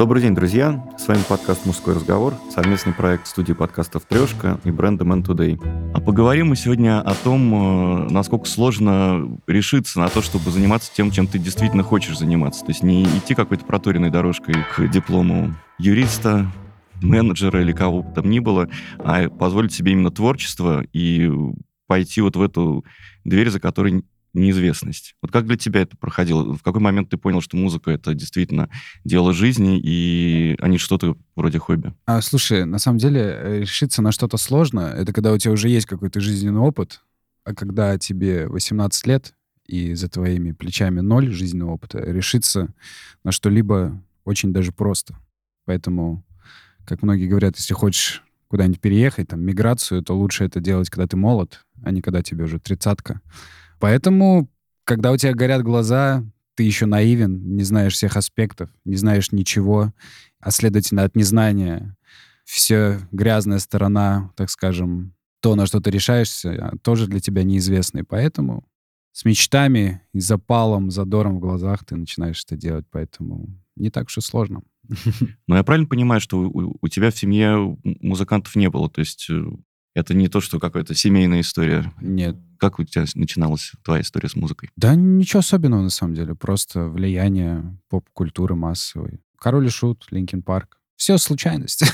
Добрый день, друзья! С вами подкаст «Мужской разговор», совместный проект студии подкастов «Трешка» и бренда «Men Today». А поговорим мы сегодня о том, насколько сложно решиться на то, чтобы заниматься тем, чем ты действительно хочешь заниматься. То есть не идти какой-то проторенной дорожкой к диплому юриста, менеджера или кого бы там ни было, а позволить себе именно творчество и пойти вот в эту дверь, за которой неизвестность. Вот как для тебя это проходило? В какой момент ты понял, что музыка — это действительно дело жизни, и а не что-то вроде хобби? Слушай, на самом деле решиться на что-то сложно. Это когда у тебя уже есть какой-то жизненный опыт, а когда тебе 18 лет, и за твоими плечами ноль жизненного опыта, решиться на что-либо очень даже просто. Поэтому, как многие говорят, если хочешь куда-нибудь переехать, там, миграцию, то лучше это делать, когда ты молод, а не когда тебе уже 30-ка. Поэтому, когда у тебя горят глаза, ты еще наивен, не знаешь всех аспектов, не знаешь ничего, а, следовательно, от незнания вся грязная сторона, так скажем, то, на что ты решаешься, тоже для тебя неизвестно. И поэтому с мечтами и запалом, задором в глазах ты начинаешь это делать. Поэтому не так уж и сложно. Но я правильно понимаю, что у тебя в семье музыкантов не было? То есть это не то, что какая-то семейная история? Нет. Как у тебя начиналась твоя история с музыкой? Да ничего особенного, на самом деле. Просто влияние поп-культуры массовой. «Король и шут», «Линкин Парк». Все случайность,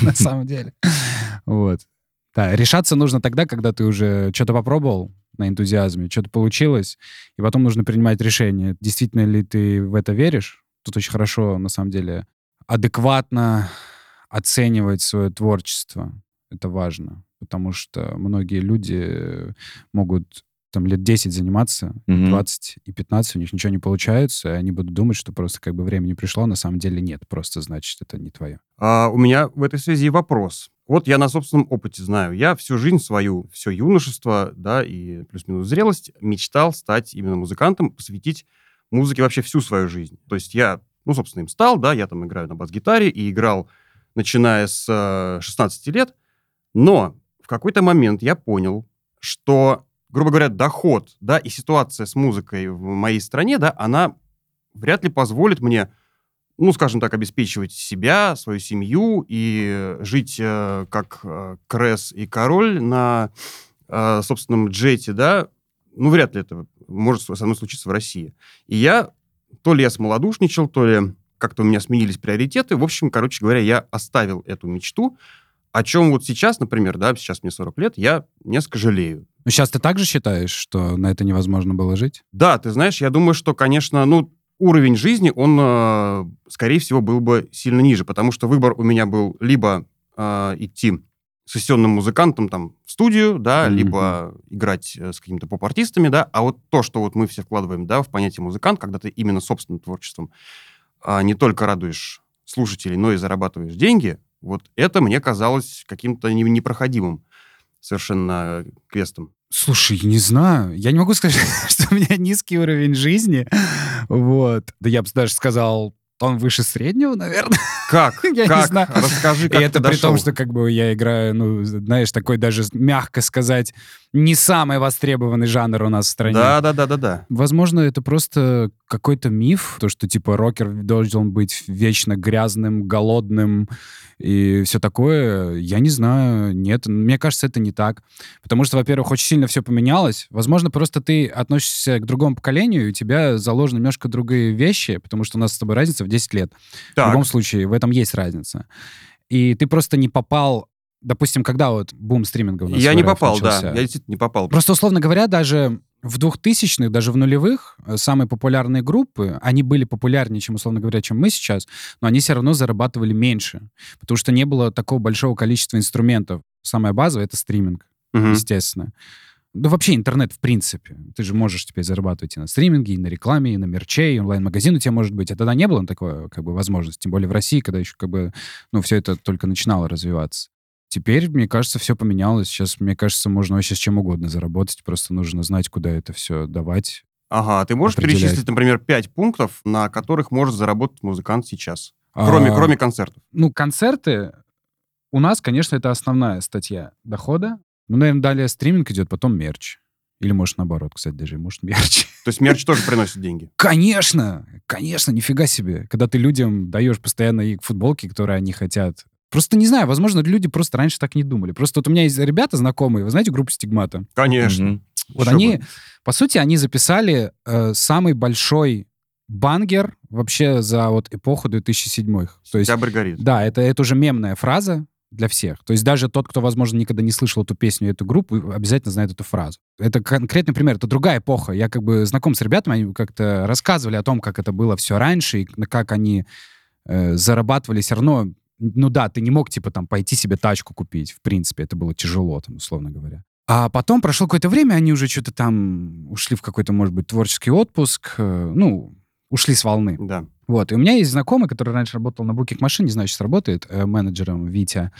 на самом деле. Вот. Да, решаться нужно тогда, когда ты уже что-то попробовал на энтузиазме, что-то получилось, и потом нужно принимать решение, действительно ли ты в это веришь. Тут очень хорошо, на самом деле, адекватно оценивать свое творчество. Это важно. Потому что многие люди могут там лет 10 заниматься, 20 и 15, у них ничего не получается, и они будут думать, что просто как бы время не пришло, на самом деле нет, просто значит, это не твое. У меня в этой связи вопрос. Вот я на собственном опыте знаю, я всю жизнь свою, все юношество, да, и плюс-минус зрелость мечтал стать именно музыкантом, посвятить музыке вообще всю свою жизнь. То есть я, ну, собственно, им стал, да, я там играю на бас-гитаре и играл, начиная с 16 лет, но в какой-то момент я понял, что, грубо говоря, доход, да, и ситуация с музыкой в моей стране, да, она вряд ли позволит мне, ну, скажем так, обеспечивать себя, свою семью и жить как Кресс и Король на собственном джете, да. Ну, вряд ли это может со мной случиться в России. И я, то ли я смолодушничал, то ли как-то у меня сменились приоритеты. В общем, короче говоря, я оставил эту мечту, о чем вот сейчас, например, да, сейчас мне 40 лет, я несколько жалею. Ну, сейчас ты также считаешь, что на это невозможно было жить? Да, ты знаешь, я думаю, что, конечно, ну, уровень жизни, он, скорее всего, был бы сильно ниже, потому что выбор у меня был либо идти сессионным музыкантом там в студию, да, либо играть с какими-то поп-артистами, да, а вот то, что вот мы все вкладываем, да, в понятие музыкант, когда ты именно собственным творчеством не только радуешь слушателей, но и зарабатываешь деньги, вот это мне казалось каким-то непроходимым совершенно квестом. Слушай, не знаю. Я не могу сказать, что у меня низкий уровень жизни. Вот. Да я бы даже сказал, он выше среднего, наверное. Как? Я не знаю. Расскажи, как ты дошел. И это при том, что как бы я играю, ну, знаешь, такой даже, мягко сказать, не самый востребованный жанр у нас в стране. Да. Возможно, это просто какой-то миф, то, что, типа, рокер должен быть вечно грязным, голодным и все такое. Я не знаю, нет. Мне кажется, это не так. Потому что, во-первых, очень сильно все поменялось. Возможно, просто ты относишься к другому поколению, и у тебя заложены немножко другие вещи, потому что у нас с тобой разница в 10 лет. Так. В любом случае, в этом есть разница. И ты просто не попал. Допустим, когда вот бум стриминга у нас я не попал, начался. Да. Я действительно не попал. Просто, условно говоря, даже в 2000-х, даже в нулевых, самые популярные группы, они были популярнее, чем, условно говоря, чем мы сейчас, но они все равно зарабатывали меньше, потому что не было такого большого количества инструментов. Самая базовая — это стриминг, естественно. Да вообще интернет, в принципе. Ты же можешь теперь зарабатывать и на стриминге, и на рекламе, и на мерче, и онлайн-магазин у тебя может быть. А тогда не было такой, как бы, возможности, тем более в России, когда еще, как бы, ну, все это только начинало развиваться. Теперь, мне кажется, все поменялось. Сейчас, мне кажется, можно вообще с чем угодно заработать. Просто нужно знать, куда это все давать. Ага, ты можешь перечислить, например, 5 пунктов, на которых может заработать музыкант сейчас? Кроме концертов. Ну, концерты у нас, конечно, это основная статья дохода. Ну, наверное, далее стриминг идет, потом мерч. Или, может, наоборот, кстати, даже, может, мерч. То есть мерч тоже приносит деньги? Конечно! Конечно, нифига себе. Когда ты людям даешь постоянно их футболки, которые они хотят. Просто не знаю, возможно, люди просто раньше так не думали. Просто вот у меня есть ребята знакомые, вы знаете группу «Стигмата»? Конечно. Угу. Вот еще они, бы. По сути, они записали самый большой бангер вообще за вот эпоху 2007-х. «Сентябрь горит». Да, это уже мемная фраза для всех. То есть даже тот, кто, возможно, никогда не слышал эту песню, эту группу, обязательно знает эту фразу. Это конкретный пример, это другая эпоха. Я как бы знаком с ребятами, они как-то рассказывали о том, как это было все раньше, и как они зарабатывали все равно. Ну да, ты не мог, типа, там, пойти себе тачку купить. В принципе, это было тяжело, там, условно говоря. А потом прошло какое-то время, они уже что-то там ушли в какой-то, может быть, творческий отпуск. Ну, ушли с волны. Да. Вот. И у меня есть знакомый, который раньше работал на Booking Machine, не знаю, сейчас работает менеджером, Витя.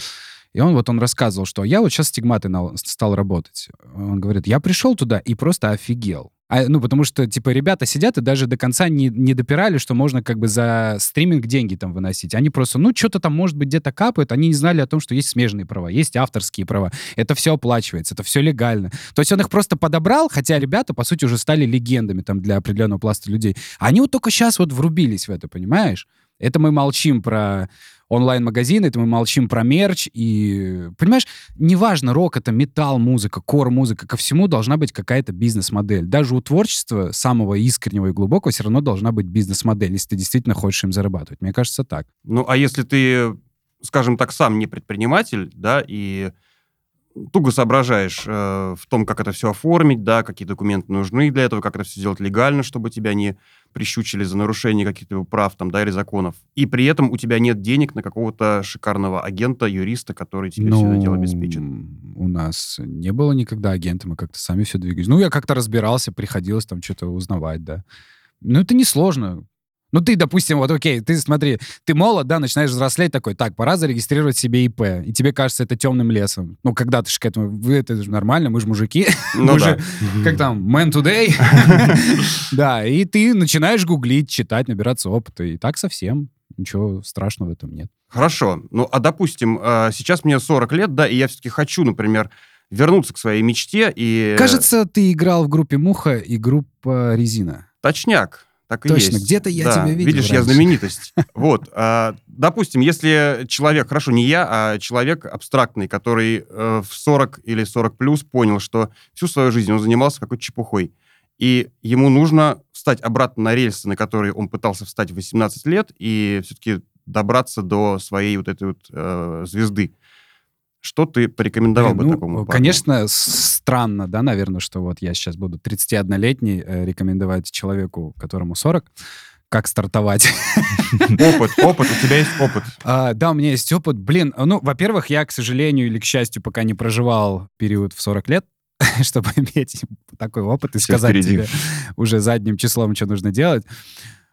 И он рассказывал, что я вот сейчас «Стигматой» стал работать. Он говорит, я пришел туда и просто офигел. Ну, потому что, типа, ребята сидят и даже до конца не допирали, что можно как бы за стриминг деньги там выносить. Они просто, ну, что-то там, может быть, где-то капает. Они не знали о том, что есть смежные права, есть авторские права. Это все оплачивается, это все легально. То есть он их просто подобрал, хотя ребята, по сути, уже стали легендами там для определенного пласта людей. Они вот только сейчас вот врубились в это, понимаешь? Это мы молчим про онлайн-магазины, это мы молчим про мерч. И, понимаешь, неважно, рок — это металл, музыка, кор-музыка, ко всему должна быть какая-то бизнес-модель. Даже у творчества самого искреннего и глубокого все равно должна быть бизнес-модель, если ты действительно хочешь им зарабатывать. Мне кажется, так. Ну, а если ты, скажем так, сам не предприниматель, да, и туго соображаешь в том, как это все оформить, да, какие документы нужны для этого, как это все сделать легально, чтобы тебя не прищучили за нарушение каких-то прав там, да, или законов. И при этом у тебя нет денег на какого-то шикарного агента, юриста, который тебе все это дело обеспечит. У нас не было никогда агента, мы как-то сами все двигались. Ну, я как-то разбирался, приходилось там что-то узнавать, да. Ну, это несложно. Ну, ты, допустим, вот, окей, ты, смотри, ты молод, да, начинаешь взрослеть такой, так, пора зарегистрировать себе ИП, и тебе кажется это темным лесом. Ну, когда ты же к этому, это же нормально, мы же мужики. Ну, да. Как там, Men Today. Да, и ты начинаешь гуглить, читать, набираться опыта, и так совсем. Ничего страшного в этом нет. Хорошо. Ну, а, допустим, сейчас мне 40 лет, да, и я все-таки хочу, например, вернуться к своей мечте и... Кажется, ты играл в группе «Муха» и группа «Резина». Точняк. Так и точно, есть. Где-то я тебя видел. Видишь, раньше. Я знаменитость. Вот. Допустим, если человек, хорошо, не я, а человек абстрактный, который в 40 или 40 плюс понял, что всю свою жизнь он занимался какой-то чепухой, и ему нужно встать обратно на рельсы, на которые он пытался встать в 18 лет, и все-таки добраться до своей вот этой вот звезды. Что ты порекомендовал бы такому парню? Конечно, странно, да, наверное, что вот я сейчас буду 31-летний рекомендовать человеку, которому 40, как стартовать. Опыт, у тебя есть опыт. Да, у меня есть опыт. Блин, ну, во-первых, я, к сожалению или к счастью, пока не проживал период в 40 лет, чтобы иметь такой опыт и сказать тебе уже задним числом, что нужно делать.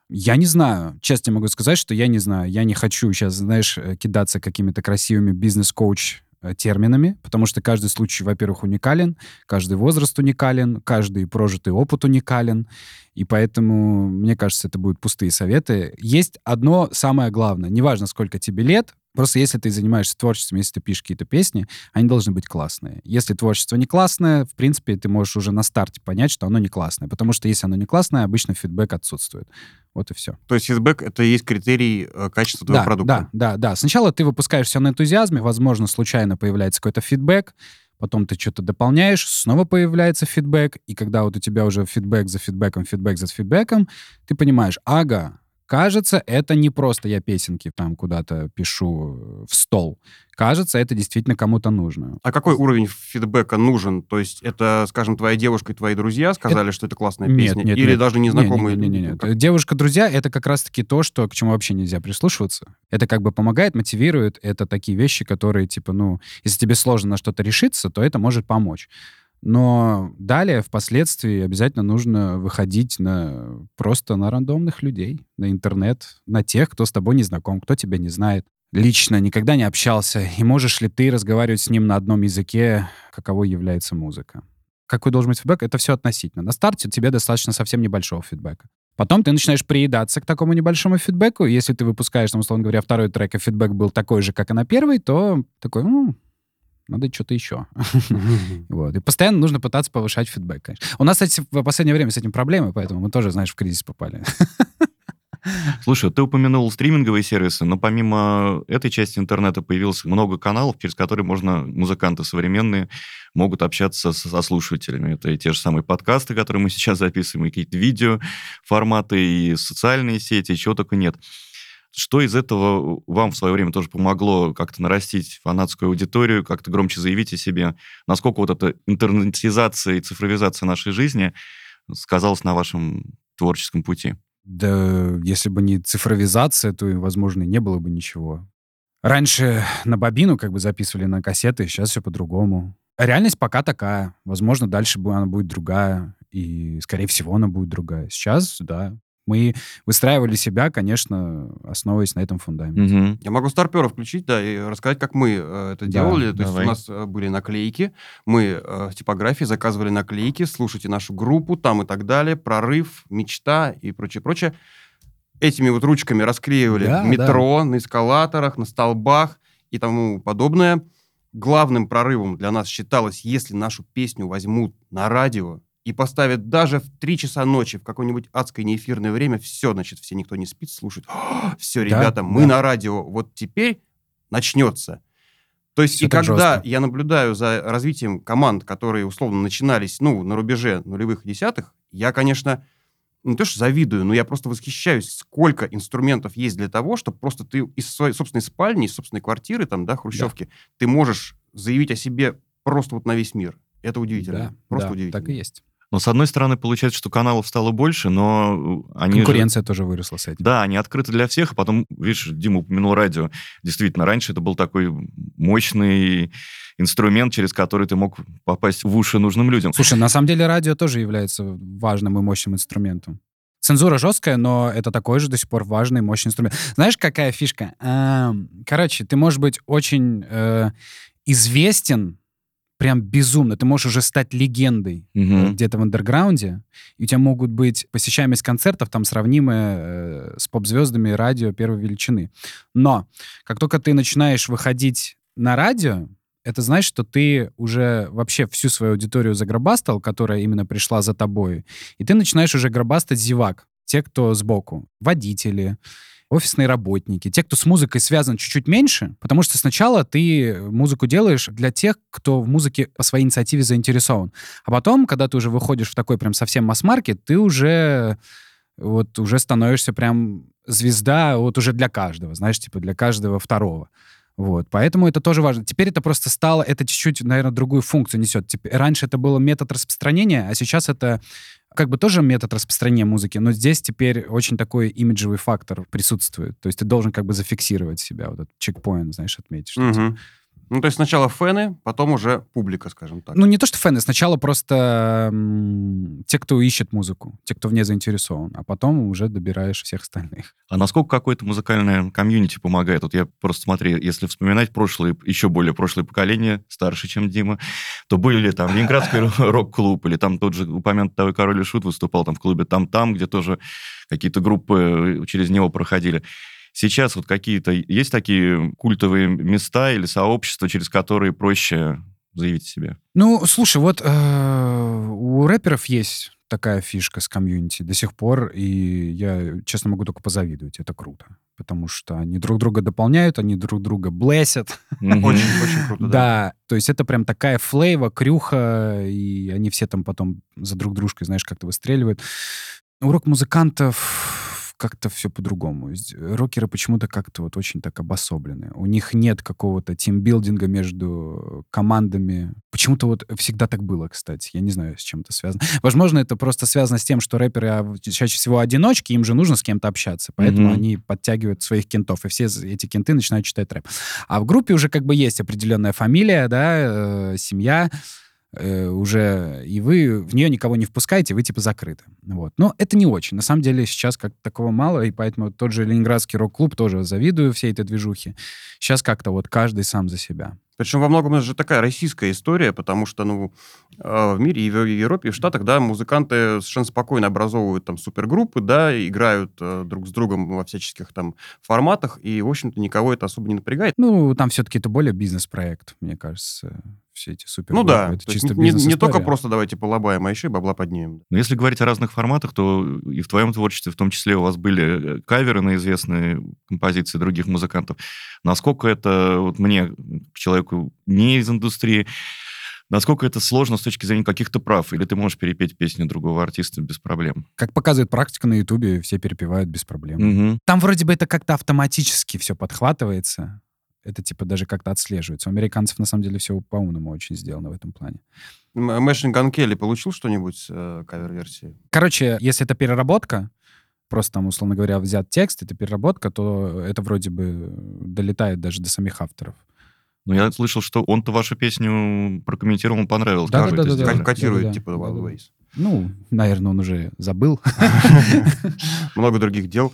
Я не знаю. Честно могу сказать, что я не знаю. Я не хочу сейчас, знаешь, кидаться какими-то красивыми бизнес-коуч терминами, потому что каждый случай, во-первых, уникален, каждый возраст уникален, каждый прожитый опыт уникален, и поэтому, мне кажется, это будут пустые советы. Есть одно самое главное. Неважно, сколько тебе лет, просто если ты занимаешься творчеством, если ты пишешь какие-то песни, они должны быть классные. Если творчество не классное, в принципе, ты можешь уже на старте понять, что оно не классное, потому что если оно не классное, обычно фидбэк отсутствует. Вот и все. То есть фидбэк — это и есть критерий качества твоего продукта? Да. Сначала ты выпускаешь все на энтузиазме, возможно, случайно появляется какой-то фидбэк, потом ты что-то дополняешь, снова появляется фидбэк, и когда вот у тебя уже фидбэк за фидбэком, ты понимаешь, ага, кажется, это не просто я песенки там куда-то пишу в стол. Кажется, это действительно кому-то нужно. А какой уровень фидбэка нужен? То есть это, скажем, твоя девушка и твои друзья сказали, что это классная песня? Нет, или даже незнакомые? Нет. Девушка-друзья — это как раз-таки то, что, к чему вообще нельзя прислушиваться. Это как бы помогает, мотивирует. Это такие вещи, которые, типа, ну, если тебе сложно на что-то решиться, то это может помочь. Но далее, впоследствии, обязательно нужно выходить просто на рандомных людей, на интернет, на тех, кто с тобой не знаком, кто тебя не знает. Лично никогда не общался. И можешь ли ты разговаривать с ним на одном языке, каковой является музыка? Какой должен быть фидбэк? Это все относительно. На старте тебе достаточно совсем небольшого фидбэка. Потом ты начинаешь приедаться к такому небольшому фидбэку. Если ты выпускаешь, там, условно говоря, второй трек, и фидбэк был такой же, как и на первый, то такой, надо что-то еще. Вот. И постоянно нужно пытаться повышать фидбэк, конечно. У нас, кстати, в последнее время с этим проблемы, поэтому мы тоже, знаешь, в кризис попали. Слушай, ты упомянул стриминговые сервисы, но помимо этой части интернета появилось много каналов, через которые можно, музыканты современные могут общаться со слушателями. Это и те же самые подкасты, которые мы сейчас записываем, и какие-то видео форматы, и социальные сети, и чего только нет. Что из этого вам в свое время тоже помогло как-то нарастить фанатскую аудиторию, как-то громче заявить о себе? Насколько вот эта интернетизация и цифровизация нашей жизни сказалась на вашем творческом пути? Да, если бы не цифровизация, то, возможно, и не было бы ничего. Раньше на бобину как бы записывали на кассеты, сейчас все по-другому. А реальность пока такая. Возможно, дальше она будет другая. И, скорее всего, она будет другая. Сейчас, да. Мы выстраивали себя, конечно, основываясь на этом фундаменте. Угу. Я могу старпера включить, да, и рассказать, как мы это делали. То есть у нас были наклейки, мы в типографии заказывали наклейки, слушайте нашу группу там и так далее, прорыв, мечта и прочее-прочее. Этими вот ручками расклеивали в метро, на эскалаторах, на столбах и тому подобное. Главным прорывом для нас считалось, если нашу песню возьмут на радио, и поставят даже в 3 часа ночи, в какое-нибудь адское неэфирное время, все, значит, все, никто не спит, слушает. Все, ребята, мы на радио. Вот теперь начнется. То есть, все и когда жестко. Я наблюдаю за развитием команд, которые, условно, начинались, ну, на рубеже нулевых и десятых, я, конечно, не то что завидую, но я просто восхищаюсь, сколько инструментов есть для того, чтобы просто ты из своей собственной спальни, из собственной квартиры, там, да, хрущевки, ты можешь заявить о себе просто вот на весь мир. Это удивительно. Да, просто удивительно. Так и есть. Но, с одной стороны, получается, что каналов стало больше, но они... Конкуренция тоже выросла с этим. Да, они открыты для всех, а потом, видишь, Дима упомянул радио. Действительно, раньше это был такой мощный инструмент, через который ты мог попасть в уши нужным людям. Слушай, на самом деле радио тоже является важным и мощным инструментом. Цензура жесткая, но это такой же до сих пор важный и мощный инструмент. Знаешь, какая фишка? Короче, ты можешь быть очень известен, прям безумно. Ты можешь уже стать легендой где-то в андерграунде, и у тебя могут быть посещаемость концертов, там, сравнимая с поп-звездами радио первой величины. Но как только ты начинаешь выходить на радио, это значит, что ты уже вообще всю свою аудиторию загробастал, которая именно пришла за тобой, и ты начинаешь уже гробастать зевак, те, кто сбоку, водители, офисные работники, те, кто с музыкой связан чуть-чуть меньше, потому что сначала ты музыку делаешь для тех, кто в музыке по своей инициативе заинтересован. А потом, когда ты уже выходишь в такой прям совсем масс-маркет, ты уже становишься прям звезда вот уже для каждого, знаешь, типа для каждого второго. Вот, поэтому это тоже важно. Теперь это просто стало, это чуть-чуть, наверное, другую функцию несет. Теперь, раньше это был метод распространения, а сейчас это как бы тоже метод распространения музыки, но здесь теперь очень такой имиджевый фактор присутствует. То есть ты должен как бы зафиксировать себя, вот этот чекпоинт, знаешь, отметить. Угу. Ну, то есть сначала фэны, потом уже публика, скажем так. Ну, не то, что фэны, сначала просто те, кто ищет музыку, те, кто в ней заинтересован, а потом уже добираешь всех остальных. А насколько какое-то музыкальное комьюнити помогает? Вот я просто смотри, если вспоминать прошлые, еще более прошлые поколения, старше, чем Дима, то были ли там Ленинградский рок-клуб, или там тот же упомянутый Король и шут выступал там в клубе Там-Там, где тоже какие-то группы через него проходили. Сейчас вот какие-то есть такие культовые места или сообщества, через которые проще заявить себе? Ну, слушай, вот у рэперов есть такая фишка с комьюнити до сих пор, и я, честно, могу только позавидовать, это круто. Потому что они друг друга дополняют, они друг друга блэсят. Очень круто, да. То есть это прям такая флейва, крюха, и они все там потом за друг дружкой, знаешь, как-то выстреливают. У рок-музыкантов как-то все по-другому. Рокеры почему-то как-то вот очень так обособлены. У них нет какого-то тимбилдинга между командами. Почему-то вот всегда так было, кстати. Я не знаю, с чем это связано. Возможно, это просто связано с тем, что рэперы чаще всего одиночки, им же нужно с кем-то общаться, поэтому они подтягивают своих кентов, и все эти кенты начинают читать рэп. А в группе уже как бы есть определенная фамилия, да, семья, уже, и вы в нее никого не впускаете, вы типа закрыты. Вот. Но это не очень. На самом деле сейчас как-то такого мало, и поэтому тот же Ленинградский рок-клуб, тоже завидую всей этой движухе. Сейчас как-то вот каждый сам за себя. Причем во многом это же такая российская история, потому что ну, в мире, и в Европе, и в Штатах, да, музыканты совершенно спокойно образовывают там супергруппы, да, играют друг с другом во всяческих там форматах, и, в общем-то, никого это особо не напрягает. Ну, там все-таки это более бизнес-проект, мне кажется, все эти супергруппы. Ну да, это чисто не только просто давайте полобаем, а еще и бабла поднимем. Но если говорить о разных форматах, то и в твоем творчестве, в том числе, у вас были каверы на известные композиции других музыкантов. Насколько это вот мне, человеку, не из индустрии. Насколько это сложно с точки зрения каких-то прав? Или ты можешь перепеть песню другого артиста без проблем? Как показывает практика на Ютубе, все перепевают без проблем. Угу. Там вроде бы это как-то автоматически все подхватывается. Это типа даже как-то отслеживается. У американцев на самом деле все по-умному очень сделано в этом плане. Machine Gun Kelly получил что-нибудь с кавер-версии? Короче, если это переработка, просто там, условно говоря, взят текст, это переработка, то это вроде бы долетает даже до самих авторов. Ну, я слышал, что он-то вашу песню прокомментировал, ему понравилось. Да. Котирует, типа, Wildways. Ну, наверное, он уже забыл. Много других дел.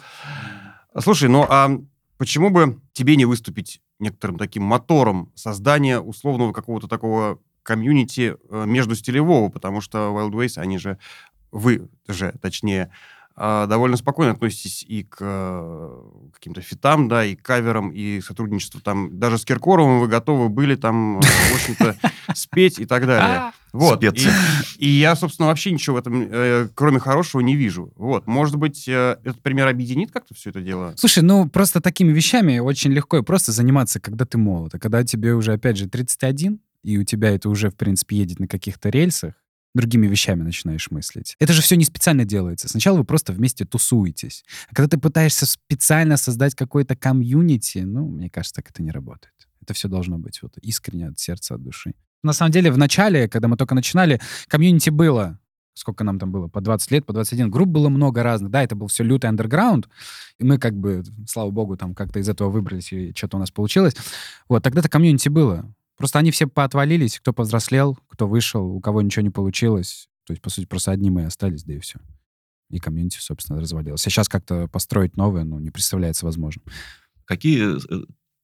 Слушай, ну а почему бы тебе не выступить некоторым таким мотором создания условного какого-то такого комьюнити междустилевого? Потому что Wildways, вы же, точнее, довольно спокойно относитесь и к каким-то фитам, да, и к каверам, и к сотрудничеству там. Даже с Киркоровым вы готовы были там, в общем-то, спеть и так далее. Вот. И я, собственно, вообще ничего в этом, кроме хорошего, не вижу. Вот. Может быть, этот пример объединит как-то все это дело? Слушай, ну, просто такими вещами очень легко и просто заниматься, когда ты молод. А когда тебе уже, опять же, 31, и у тебя это уже, в принципе, едет на каких-то рельсах, другими вещами начинаешь мыслить. Это же все не специально делается. Сначала вы просто вместе тусуетесь. А когда ты пытаешься специально создать какое-то комьюнити, ну, мне кажется, так это не работает. Это все должно быть вот искренне, от сердца, от души. На самом деле, в начале, когда мы только начинали, комьюнити было... Сколько нам там было? По 20 лет, по 21. Групп было много разных. Да, это был все лютый андерграунд. И мы как бы, слава богу, там как-то из этого выбрались, и что-то у нас получилось. Вот, тогда-то комьюнити было. Просто они все поотвалились, кто повзрослел, кто вышел, у кого ничего не получилось. То есть, по сути, просто одни мы и остались, да и все. И комьюнити, собственно, развалилось. А сейчас как-то построить новое, ну, не представляется возможным. Какие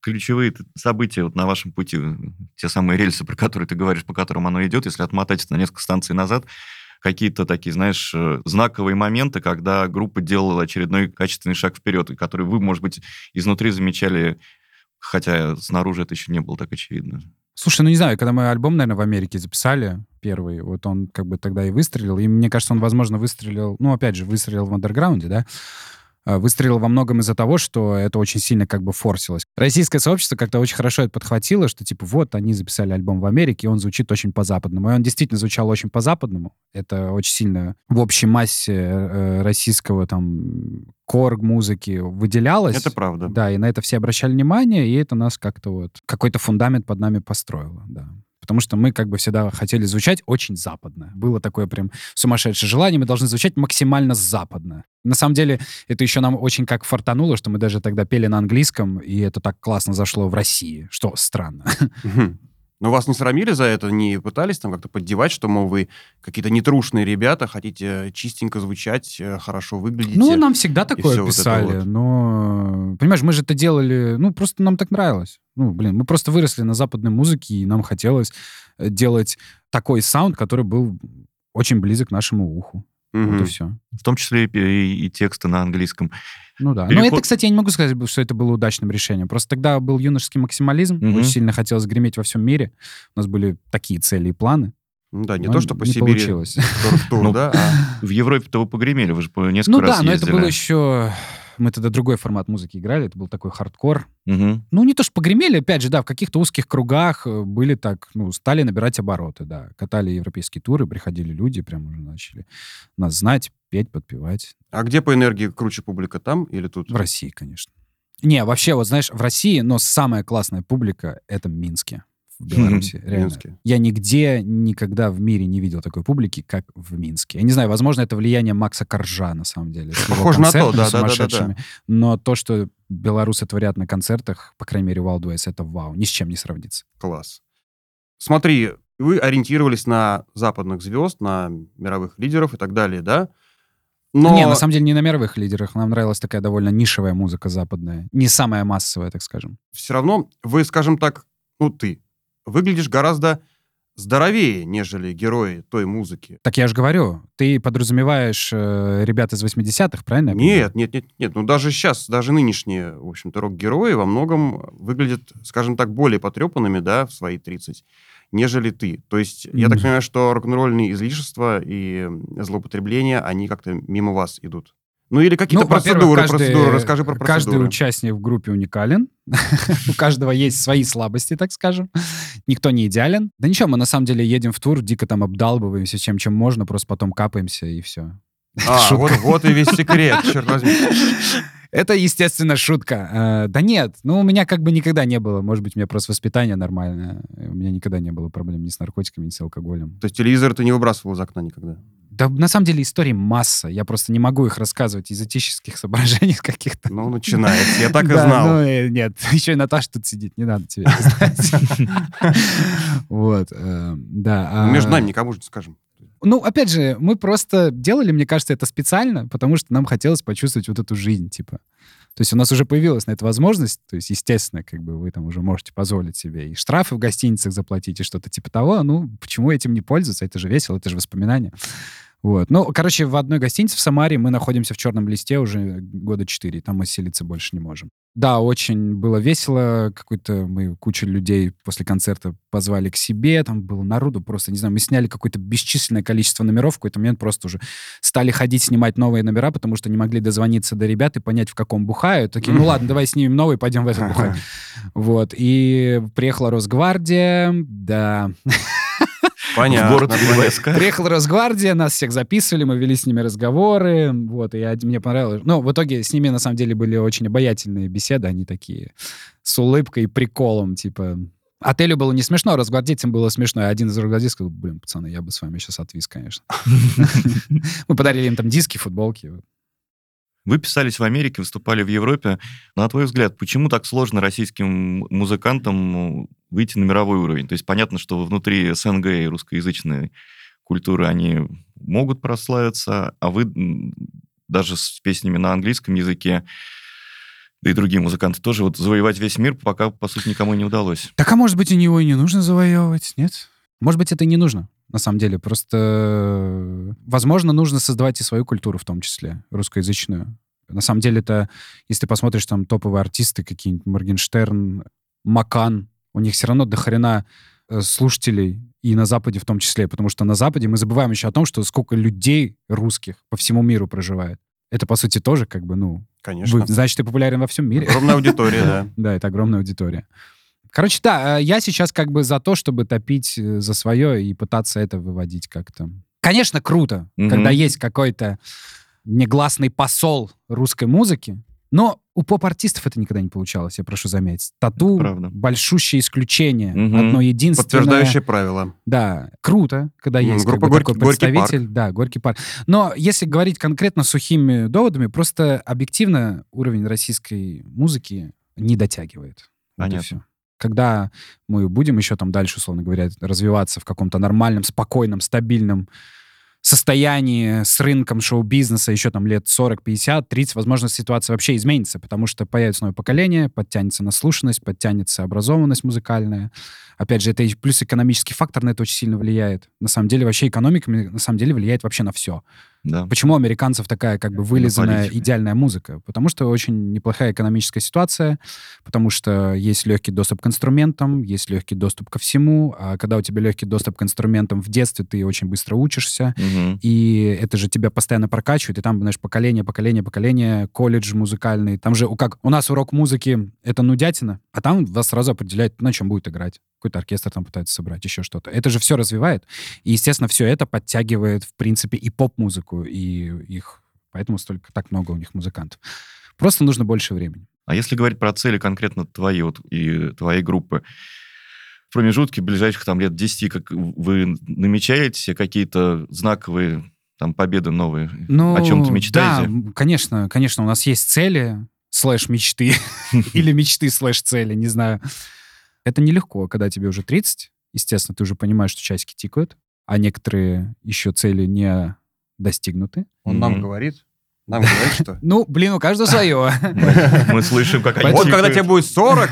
ключевые события вот на вашем пути, те самые рельсы, про которые ты говоришь, по которым оно идет, если отмотать это на несколько станций назад, какие-то такие, знаешь, знаковые моменты, когда группа делала очередной качественный шаг вперед, который вы, может быть, изнутри замечали, хотя снаружи это еще не было так очевидно. Слушай, ну не знаю, когда мы альбом, наверное, в Америке записали первый, вот он как бы тогда и выстрелил, и мне кажется, он, возможно, выстрелил, ну, опять же, выстрелил в андерграунде, да, выстрелил во многом из-за того, что это очень сильно как бы форсилось. Российское сообщество как-то очень хорошо это подхватило, что типа вот, они записали альбом в Америке, и он звучит очень по-западному. И он действительно звучал очень по-западному. Это очень сильно в общей массе российского там корг-музыки выделялось. Это правда. Да, и на это все обращали внимание, и это нас как-то вот... Какой-то фундамент под нами построило, да. Потому что мы как бы всегда хотели звучать очень западно. Было такое прям сумасшедшее желание, мы должны звучать максимально западно. На самом деле, это еще нам очень как фартануло, что мы даже тогда пели на английском, и это так классно зашло в России, что странно. Но вас не срамили за это? Не пытались там как-то поддевать, что, мол, вы какие-то нетрушные ребята, хотите чистенько звучать, хорошо выглядеть? Ну, нам всегда такое писали, но... Понимаешь, мы же это делали... Ну, просто нам так нравилось. Ну, блин, мы просто выросли на западной музыке, и нам хотелось делать такой саунд, который был очень близок к нашему уху. Mm-hmm. Вот и все. В том числе и тексты на английском. Ну да. Но это, кстати, я не могу сказать, что это было удачным решением. Просто тогда был юношеский максимализм. Mm-hmm. Очень сильно хотелось греметь во всем мире. У нас были такие цели и планы. Ну да, не то, что по Сибири. Тур, да? В Европе-то вы погремели, вы же несколько раз ездили. Ну да, но это было еще... Мы тогда другой формат музыки играли, это был такой хардкор. Угу. Ну, не то, что погремели, опять же, да, в каких-то узких кругах были так, ну, стали набирать обороты, да. Катали европейские туры, приходили люди, прям уже начали нас знать, петь, подпевать. А где по энергии круче публика, там или тут? В России, конечно. Не, вообще, вот знаешь, в России, но самая классная публика — это в Минске, в Беларуси, реально. Минске. Я нигде, никогда в мире не видел такой публики, как в Минске. Я не знаю, возможно, это влияние Макса Коржа, на самом деле. Похоже на то, да. Но то, что белорусы творят на концертах, по крайней мере, Wildways, это вау. Ни с чем не сравнится. Класс. Смотри, И вы ориентировались на западных звезд, на мировых лидеров и так далее, да? Но... Не, на самом деле не на мировых лидерах. Нам нравилась такая довольно нишевая музыка западная. Не самая массовая, так скажем. Все равно вы, скажем так, ну ты, выглядишь гораздо здоровее, нежели герои той музыки. Так я же говорю, ты подразумеваешь ребят из 80-х, правильно? Нет. Ну даже сейчас, даже нынешние, в общем-то, рок-герои во многом выглядят, скажем так, более потрепанными, да, в свои 30, нежели ты. То есть, я так понимаю, что рок-н-ролльные излишества и злоупотребления, они как-то мимо вас идут. Ну или какие-то процедуры. Расскажи про процедуры. Каждый участник в группе уникален. У каждого есть свои слабости, так скажем. Никто не идеален. Да ничего, мы на самом деле едем в тур, дико там обдалбываемся чем можно, просто потом капаемся и все. А, вот и весь секрет, черт возьми. Это, естественно, шутка. Да нет, ну у меня как бы никогда не было. Может быть, у меня просто воспитание нормальное. У меня никогда не было проблем ни с наркотиками, ни с алкоголем. То есть телевизор ты не выбрасывал из окна никогда? Да на самом деле историй масса. Я просто не могу их рассказывать из этических соображений каких-то. Ну, начинается. Я так и знал. Да, ну, нет, еще и Наташа тут сидит. Не надо тебе знать. Вот, да. Между нами никому же не скажем. Ну, опять же, мы просто делали, мне кажется, это специально, потому что нам хотелось почувствовать вот эту жизнь, типа. То есть у нас уже появилась на это возможность, то есть, естественно, как бы вы там уже можете позволить себе и штрафы в гостиницах заплатить, и что-то типа того. Ну, почему этим не пользоваться? Это же весело, это же воспоминания. Вот. Ну, короче, в одной гостинице в Самаре мы находимся в черном листе уже 4 года. Там мы селиться больше не можем. Да, очень было весело. Какой-то мы кучу людей после концерта позвали к себе. Там было народу просто, не знаю, мы сняли какое-то бесчисленное количество номеров. В какой-то момент просто уже стали ходить, снимать новые номера, потому что не могли дозвониться до ребят и понять, в каком бухают. Такие, ну ладно, давай снимем новый, пойдем в этот бухать. Вот. И приехала Росгвардия. Да... Понятно. Приехала Росгвардия, нас всех записывали, мы вели с ними разговоры, вот, и мне понравилось. Ну, в итоге с ними, на самом деле, были очень обаятельные беседы, они такие с улыбкой и приколом, типа... Отелю было не смешно, росгвардейцам было смешно. Один из росгвардейцев сказал, блин, пацаны, я бы с вами сейчас отвис, конечно. Мы подарили им там диски, футболки. Вы писались в Америке, выступали в Европе. На твой взгляд, почему так сложно российским музыкантам выйти на мировой уровень? То есть понятно, что внутри СНГ и русскоязычной культуры они могут прославиться, а вы даже с песнями на английском языке, да и другие музыканты тоже, вот завоевать весь мир пока, по сути, никому не удалось. Так, а может быть, у него и не нужно завоевывать, нет? Может быть, это и не нужно. На самом деле, просто, возможно, нужно создавать и свою культуру, в том числе, русскоязычную. На самом деле, это, если ты посмотришь там топовые артисты, какие-нибудь Моргенштерн, Макан, у них все равно до хрена слушателей, и на Западе в том числе, потому что на Западе мы забываем еще о том, что сколько людей русских по всему миру проживает. Это, по сути, тоже как бы, ну... Конечно. Значит, ты популярен во всем мире. Огромная аудитория, да. Да, это огромная аудитория. Короче, да, я сейчас как бы за то, чтобы топить за свое и пытаться это выводить как-то. Конечно, круто, когда есть какой-то негласный посол русской музыки, но у поп-артистов это никогда не получалось, я прошу заметить. Тату — большущее исключение, одно единственное. Подтверждающее правило. Да, круто, когда есть группа такой представитель. Да, Горький парк. Но если говорить конкретно сухими доводами, просто объективно уровень российской музыки не дотягивает. Понятно. Вот и все. Когда мы будем еще там дальше, условно говоря, развиваться в каком-то нормальном, спокойном, стабильном состоянии с рынком шоу-бизнеса еще там лет 40, 50, 30, возможно, ситуация вообще изменится, потому что появится новое поколение, подтянется наслушанность, подтянется образованность музыкальная. Опять же, это и плюс экономический фактор на это очень сильно влияет. На самом деле, вообще экономика, на самом деле, влияет вообще на все. Да. Почему у американцев такая как бы вылизанная идеальная музыка? Потому что очень неплохая экономическая ситуация, потому что есть легкий доступ к инструментам, есть легкий доступ ко всему, а когда у тебя легкий доступ к инструментам в детстве, ты очень быстро учишься, и это же тебя постоянно прокачивает, и там, знаешь, поколение, колледж музыкальный, там же, как у нас урок музыки, это нудятина, а там вас сразу определяют, на чем будет играть. Какой-то оркестр там пытается собрать, еще что-то. Это же все развивает. И, естественно, все это подтягивает, в принципе, и поп-музыку, и их... Поэтому столько так много у них музыкантов. Просто нужно больше времени. А если говорить про цели конкретно твои вот, и твоей группы, в промежутке ближайших там, лет 10, как вы намечаете какие-то знаковые там, победы новые? Ну, о чем ты мечтаете? Да, конечно, у нас есть цели /мечты или мечты /цели, не знаю. Это нелегко, когда тебе уже 30, Естественно, ты уже понимаешь, что часики тикают, а некоторые еще цели не достигнуты. Он нам говорит... Нам говорят, что... Ну, блин, у каждого свое. Мы слышим, как они... Вот когда тебе будет 40.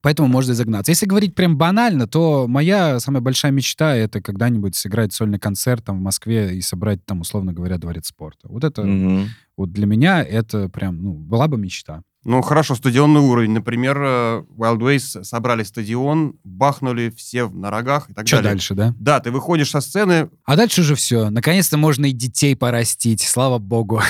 Поэтому можно изогнаться. Если говорить прям банально, то моя самая большая мечта — это когда-нибудь сыграть сольный концерт там в Москве и собрать там, условно говоря, дворец спорта. Вот это... Вот для меня это прям, ну, была бы мечта. Ну, хорошо, стадионный уровень. Например, Wildways собрали стадион, бахнули все на рогах и так далее. Что дальше, да? Да, ты выходишь со сцены... А дальше уже все. Наконец-то можно и детей порастить, слава богу.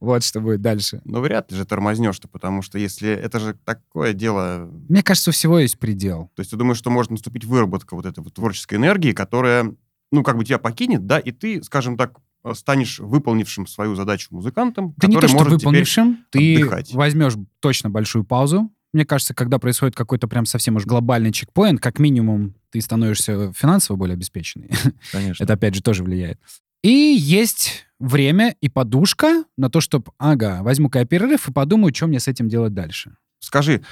Вот что будет дальше. Но вряд ли же тормознешь-то, потому что если... Это же такое дело... Мне кажется, у всего есть предел. То есть ты думаешь, что может наступить выработка вот этой вот творческой энергии, которая, ну, как бы тебя покинет, да, и ты, скажем так, станешь выполнившим свою задачу музыкантом, да, который не то, что может выполнившим, теперь отдыхать. Ты возьмешь точно большую паузу. Мне кажется, когда происходит какой-то прям совсем уж глобальный чекпоинт, как минимум ты становишься финансово более обеспеченный. Конечно. Это, опять же, тоже влияет. И есть время и подушка на то, чтобы, ага, возьму-ка я перерыв и подумаю, что мне с этим делать дальше. Скажи,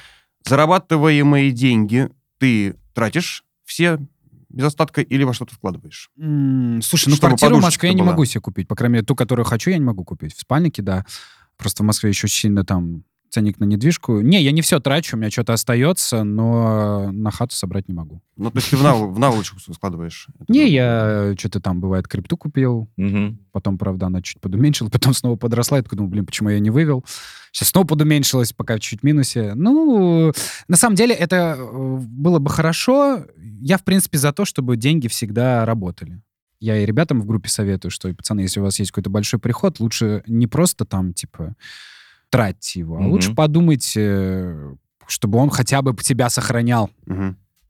зарабатываемые деньги ты тратишь все... без остатка или во что-то вкладываешь? Слушай, ну квартиру в Москве я не могу себе купить. По крайней мере, ту, которую хочу, я не могу купить. В спальнике, да. Просто в Москве еще сильно там ценник на недвижку. Не, я не все трачу, у меня что-то остается, но на хату собрать не могу. Ну, то есть ты в наволочку складываешь? Не, я что-то там, бывает, крипту купил. Потом, правда, она чуть подуменьшила, потом снова подросла. Я такой думаю, блин, почему я не вывел? Сейчас снова подуменьшилась, пока чуть в минусе. Ну, на самом деле, это было бы хорошо. Я, в принципе, за то, чтобы деньги всегда работали. Я и ребятам в группе советую, что, пацаны, если у вас есть какой-то большой приход, лучше не просто там, типа, тратьте его, а лучше подумайте, чтобы он хотя бы тебя сохранял.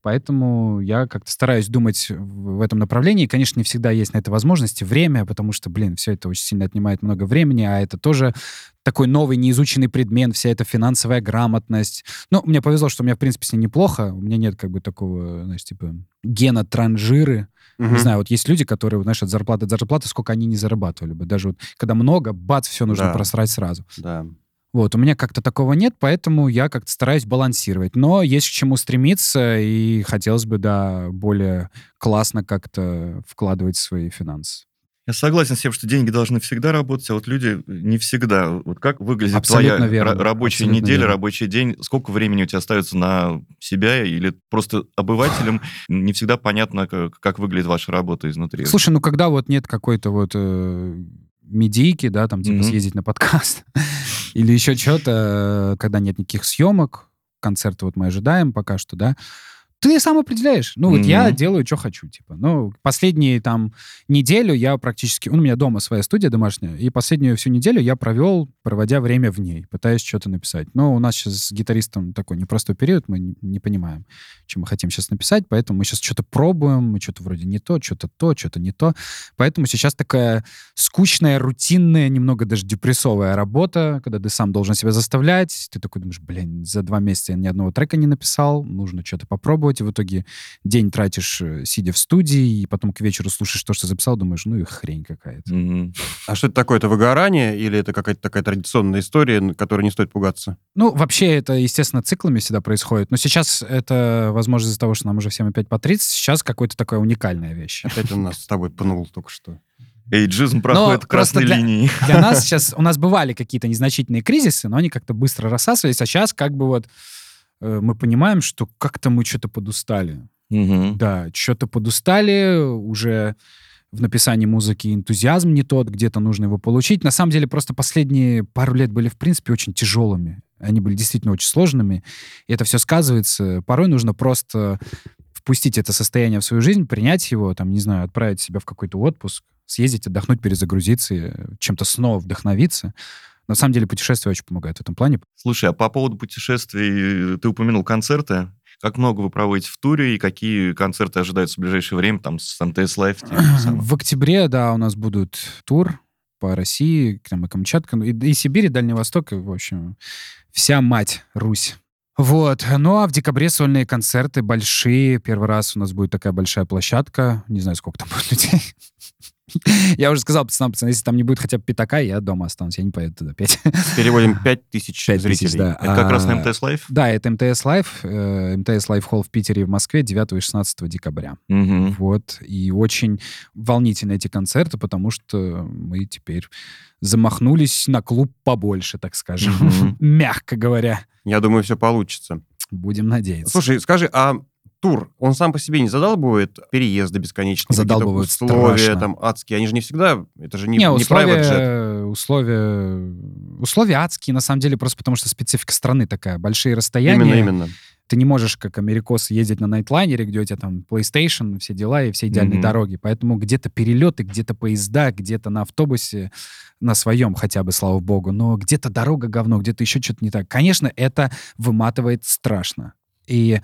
Поэтому я как-то стараюсь думать в этом направлении. Конечно, не всегда есть на это возможности, время, потому что, блин, все это очень сильно отнимает много времени, а это тоже такой новый неизученный предмет, вся эта финансовая грамотность. Ну, мне повезло, что у меня, в принципе, с ней неплохо. У меня нет как бы такого, знаешь, типа гена транжиры. Не знаю, вот есть люди, которые, знаешь, от зарплаты, сколько они не зарабатывали бы. Даже вот когда много, бац, все нужно просрать сразу. Да. Вот, у меня как-то такого нет, поэтому я как-то стараюсь балансировать. Но есть к чему стремиться, и хотелось бы, да, более классно как-то вкладывать свои финансы. Я согласен с тем, что деньги должны всегда работать, а вот люди не всегда. Вот как выглядит твоя рабочая неделя, рабочий день? Сколько времени у тебя остается на себя? Или просто обывателям не всегда понятно, как выглядит ваша работа изнутри? Слушай, ну когда вот нет какой-то вот медийки, да, там типа съездить на подкаст... Или еще что-то, когда нет никаких съемок, концерты вот мы ожидаем пока что, да. Ты сам определяешь. Ну, вот я делаю, что хочу, типа. Ну, последние там неделю я практически... У меня дома своя студия домашняя, и последнюю всю неделю я проводя время в ней, пытаясь что-то написать. Но у нас сейчас с гитаристом такой непростой период, мы не понимаем, что мы хотим сейчас написать, поэтому мы сейчас что-то пробуем, мы что-то вроде не то, что-то не то. Поэтому сейчас такая скучная, рутинная, немного даже депрессовая работа, когда ты сам должен себя заставлять. Ты такой думаешь, блин, за 2 месяца я ни одного трека не написал, нужно что-то попробовать. И в итоге день тратишь, сидя в студии, и потом к вечеру слушаешь то, что записал, думаешь, ну и хрень какая-то. А что это такое? Это выгорание? Или это какая-то такая традиционная история, которой не стоит пугаться? Ну, вообще это, естественно, циклами всегда происходит. Но сейчас это, возможно, из-за того, что нам уже всем опять по 30, сейчас какая-то такая уникальная вещь. Опять он нас с тобой пнул только что. Эйджизм проходит красной линией. Для нас сейчас... У нас бывали какие-то незначительные кризисы, но они как-то быстро рассасывались, а сейчас как бы вот... мы понимаем, что как-то мы что-то подустали. Да, что-то подустали, уже в написании музыки энтузиазм не тот, где-то нужно его получить. На самом деле, просто последние пару лет были, в принципе, очень тяжелыми. Они были действительно очень сложными. И это все сказывается. Порой нужно просто впустить это состояние в свою жизнь, принять его, там, не знаю, отправить себя в какой-то отпуск, съездить, отдохнуть, перезагрузиться, чем-то снова вдохновиться. На самом деле путешествия очень помогают в этом плане. Слушай, а по поводу путешествий, ты упомянул концерты. Как много вы проводите в туре и какие концерты ожидаются в ближайшее время там с МТС Лайв? В октябре, да, у нас будут тур по России, там и Камчатка, и Сибирь, и Дальний Восток, и, в общем, вся мать Русь. Вот. Ну, а в декабре сольные концерты большие. Первый раз у нас будет такая большая площадка. Не знаю, сколько там будет людей. Я уже сказал пацанам, если там не будет хотя бы пятака, я дома останусь, я не поеду туда петь. Переводим 5000 зрителей. Да. Это как раз на МТС Лайв? Да, это МТС Лайв. МТС Лайв Холл в Питере и в Москве 9 и 16 декабря. Угу. Вот. И очень волнительно эти концерты, потому что мы теперь замахнулись на клуб побольше, так скажем. Угу. Мягко говоря. Я думаю, все получится. Будем надеяться. Слушай, скажи, а тур, он сам по себе не задалбывает переезды бесконечные? Задалбывает условия страшно. Там адские, они же не всегда, это же не private jet. Условия адские, на самом деле, просто потому что специфика страны такая, большие расстояния. Именно. Ты не можешь, как америкосы, ездить на найтлайнере, где у тебя там PlayStation, все дела и все идеальные дороги. Поэтому где-то перелеты, где-то поезда, где-то на автобусе, на своем хотя бы, слава богу, но где-то дорога говно, где-то еще что-то не так. Конечно, это выматывает страшно. И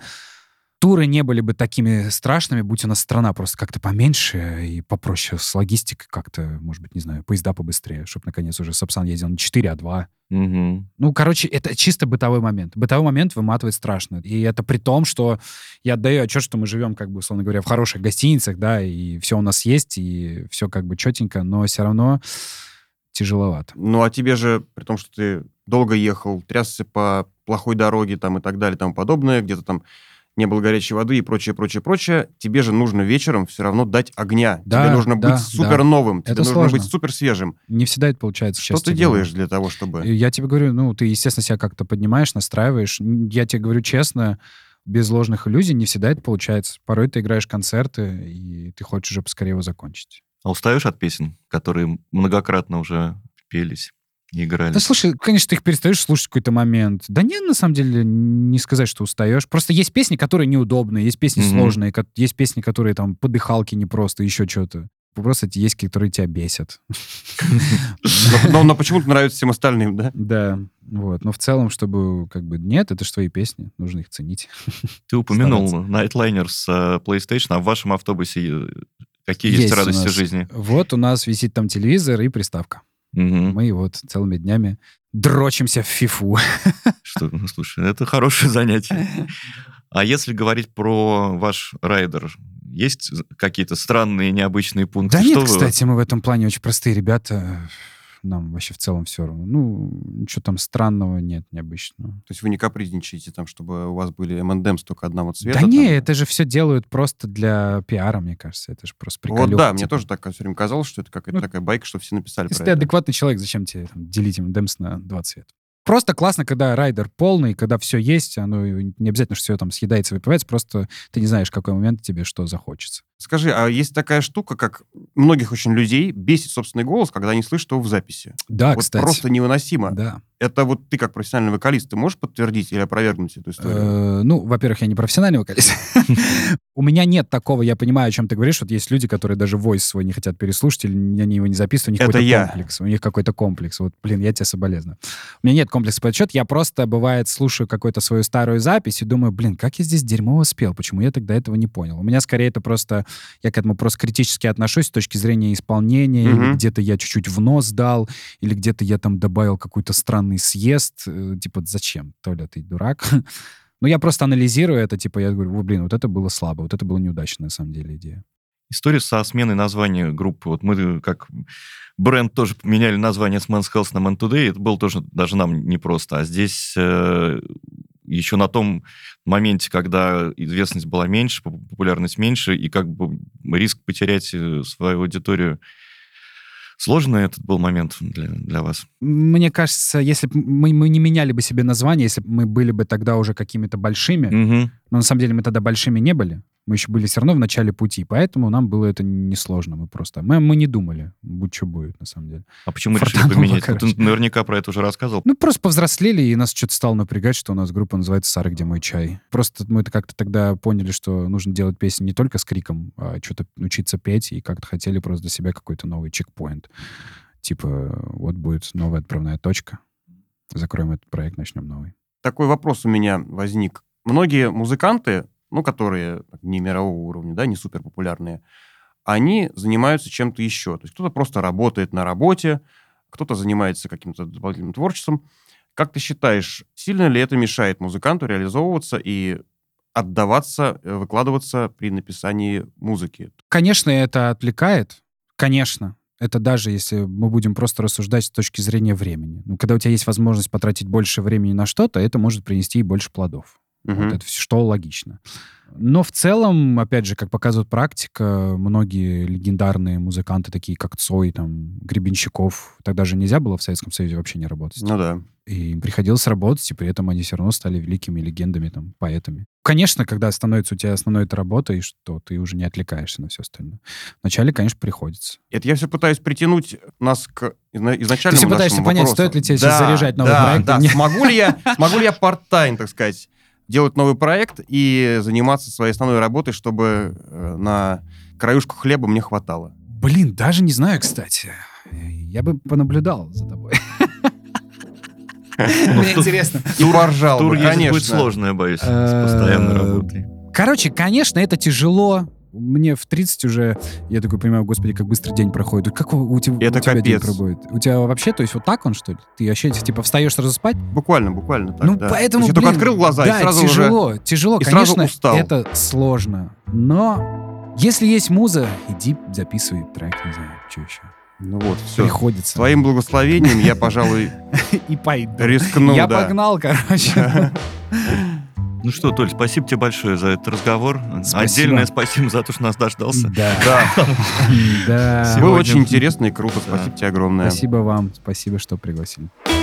туры не были бы такими страшными, будь у нас страна просто как-то поменьше и попроще с логистикой как-то, может быть, не знаю, поезда побыстрее, чтобы, наконец, уже Сапсан ездил не 4, а 2. Угу. Ну, короче, это чисто бытовой момент. Бытовой момент выматывает страшно. И это при том, что я отдаю отчет, что мы живем, как бы, условно говоря, в хороших гостиницах, да, и все у нас есть, и все как бы четенько, но все равно тяжеловато. Ну, а тебе же, при том, что ты долго ехал, трясся по плохой дороге там и так далее, там подобное, где-то там не было горячей воды и прочее. Тебе же нужно вечером все равно дать огня. Да, тебе нужно быть супер новым. Тебе нужно сложно. Быть супер свежим. Не всегда это получается. Что ты делаешь для того, чтобы... Я тебе говорю, ну, ты, естественно, себя как-то поднимаешь, настраиваешь. Я тебе говорю честно, без ложных иллюзий не всегда это получается. Порой ты играешь концерты, и ты хочешь уже поскорее его закончить. А устаешь от песен, которые многократно уже пелись? Играли. Да слушай, конечно, ты их перестаешь слушать в какой-то момент. Да нет, на самом деле, не сказать, что устаешь. Просто есть песни, которые неудобные, есть песни сложные, есть песни, которые там подыхалки непросто, еще что-то. Просто есть, которые тебя бесят. Но почему-то нравится всем остальным, да? Да, вот. Но в целом, чтобы как бы... Нет, это же твои песни, нужно их ценить. Ты упомянул Nightliner с PlayStation, а в вашем автобусе какие есть радости жизни? Вот у нас висит там телевизор и приставка. Мы вот целыми днями дрочимся в фифу. Что, ну, слушай, это хорошее занятие. А если говорить про ваш райдер, есть какие-то странные, необычные пункты? Да что нет, кстати, мы в этом плане очень простые ребята. Нам вообще в целом все равно. Ну, ничего там странного нет, необычного. То есть вы не капризничаете там, чтобы у вас были M&M's только одного цвета? Да не, это же все делают просто для пиара, мне кажется. Это же просто приколюха. Вот да, мне тоже так все время казалось, что это какая-то такая байка, что все написали про это. Если ты адекватный человек, зачем тебе там делить M&M's на 2 цвета? Просто классно, когда райдер полный, когда все есть, оно не обязательно, что все там съедается, выпивается, просто ты не знаешь, в какой момент тебе что захочется. Скажи, а есть такая штука, как многих очень людей бесит собственный голос, когда они слышат его в записи? Да, вот кстати. Просто невыносимо. Да. Это вот ты как профессиональный вокалист, ты можешь подтвердить или опровергнуть эту историю? Ну, во-первых, я не профессиональный вокалист. У меня нет такого, я понимаю, о чем ты говоришь. Вот есть люди, которые даже войс свой не хотят переслушать, или они его не записывают, у них какой-то комплекс. Вот, блин, я тебя соболезную. У меня нет комплекса подсчет, я просто, бывает, слушаю какую-то свою старую запись и думаю, блин, как я здесь дерьмово спел, почему я тогда этого не понял? У меня скорее это просто, я к этому просто критически отношусь с точки зрения исполнения, или где-то я чуть-чуть в нос дал, или где-то я там добавил какую-то странную съезд, типа, зачем? Толя, ты дурак. Но я просто анализирую это, типа, я говорю, блин, вот это было слабо, вот это была неудачная, на самом деле, идея. История со сменой названия группы. Вот мы, как бренд, тоже меняли название с Men's Health на Men Today, это было тоже даже нам непросто. А здесь еще на том моменте, когда известность была меньше, популярность меньше, и как бы риск потерять свою аудиторию. Сложный этот был момент для вас? Мне кажется, если бы мы не меняли бы себе название, если бы мы были бы тогда уже какими-то большими, но на самом деле мы тогда большими не были, мы еще были все равно в начале пути, поэтому нам было это несложно. Мы не думали, будь что будет, на самом деле. А почему решили поменять? Ты наверняка про это уже рассказывал. Ну, просто повзрослели, и нас что-то стало напрягать, что у нас группа называется «Сары, где мой чай». Просто мы как-то тогда поняли, что нужно делать песни не только с криком, а что-то учиться петь, и как-то хотели просто для себя какой-то новый чекпоинт. Типа, вот будет новая отправная точка. Закроем этот проект, начнем новый. Такой вопрос у меня возник. Многие музыканты, которые не мирового уровня, да, не суперпопулярные, они занимаются чем-то еще. То есть кто-то просто работает на работе, кто-то занимается каким-то дополнительным творчеством. Как ты считаешь, сильно ли это мешает музыканту реализовываться и отдаваться, выкладываться при написании музыки? Конечно, это отвлекает. Конечно. Это даже если мы будем просто рассуждать с точки зрения времени. Ну, когда у тебя есть возможность потратить больше времени на что-то, это может принести и больше плодов. Угу. Вот это что логично. Но в целом, опять же, как показывает практика, многие легендарные музыканты, такие как Цой, там, Гребенщиков, тогда же нельзя было в Советском Союзе вообще не работать. Ну да. И им приходилось работать, и при этом они все равно стали великими легендами, там, поэтами. Конечно, когда становится у тебя основной эта работа, и что ты уже не отвлекаешься на все остальное. Вначале, конечно, приходится. Это я все пытаюсь притянуть нас к изначальному нашему вопросу. Ты все пытаешься понять, стоит ли тебе сейчас заряжать новый проект. Да, смогу ли я part-time, так сказать, делать новый проект и заниматься своей основной работой, чтобы на краюшку хлеба мне хватало. Блин, даже не знаю, кстати. Я бы понаблюдал за тобой. Мне интересно. И поржал бы, конечно. Тур будет сложный, я боюсь, с постоянной работой. Короче, конечно, это тяжело. Мне в 30 уже, я такой понимаю, господи, как быстро день проходит. Как у тебя день проходит? У тебя вообще, то есть вот так он, что ли? Ты вообще типа встаешь сразу спать? Буквально так, ну, да. Поэтому, блин, только открыл глаза, да, и сразу тяжело, и конечно, сразу устал. Это сложно. Но если есть муза, иди записывай трек, не знаю, что еще. Ну вот, все. Приходится. Твоим благословением я, пожалуй, и пойду. Рискну, да. Я погнал, короче. Ну что, Толь, спасибо тебе большое за этот разговор. Спасибо. Отдельное спасибо за то, что нас дождался. Да. Было очень интересно и круто. Спасибо тебе огромное. Спасибо вам. Спасибо, что пригласили.